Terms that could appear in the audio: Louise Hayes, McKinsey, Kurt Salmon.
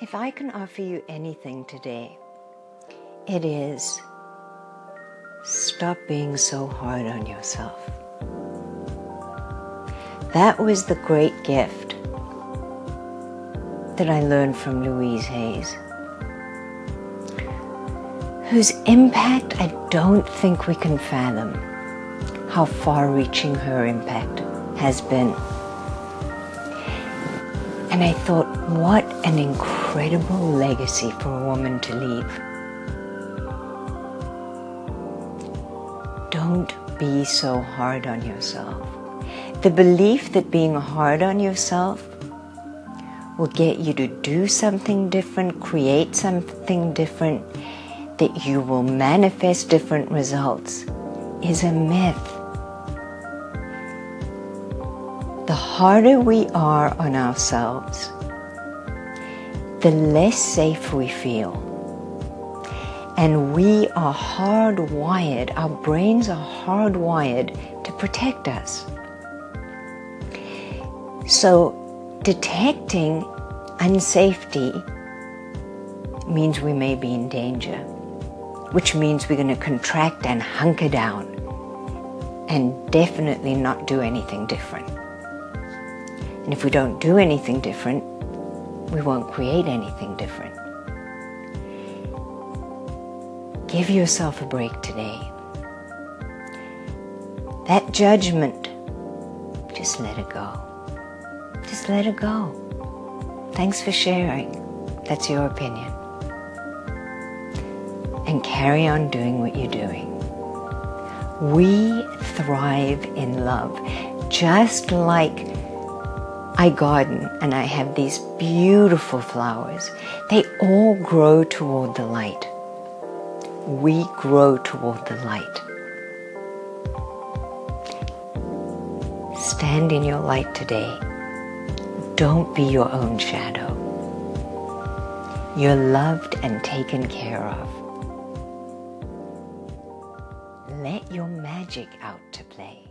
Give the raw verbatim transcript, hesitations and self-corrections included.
If I can offer you anything today, it is stop being so hard on yourself. That was the great gift that I learned from Louise Hayes, whose impact I don't think we can fathom how far-reaching her impact has been. And I thought, what an incredible legacy for a woman to leave. Don't be so hard on yourself. The belief that being hard on yourself will get you to do something different, create something different, that you will manifest different results, is a myth. The harder we are on ourselves, the less safe we feel. And we are hardwired, our brains are hardwired to protect us. So detecting unsafety means we may be in danger, which means we're going to contract and hunker down and definitely not do anything different. And if we don't do anything different, we won't create anything different. Give yourself a break today. That judgment, just let it go. Just let it go. Thanks for sharing. That's your opinion. And carry on doing what you're doing. We thrive in love. Just like I garden and I have these beautiful flowers, they all grow toward the light. We grow toward the light. Stand in your light today. Don't be your own shadow. You're loved and taken care of. Let your magic out to play.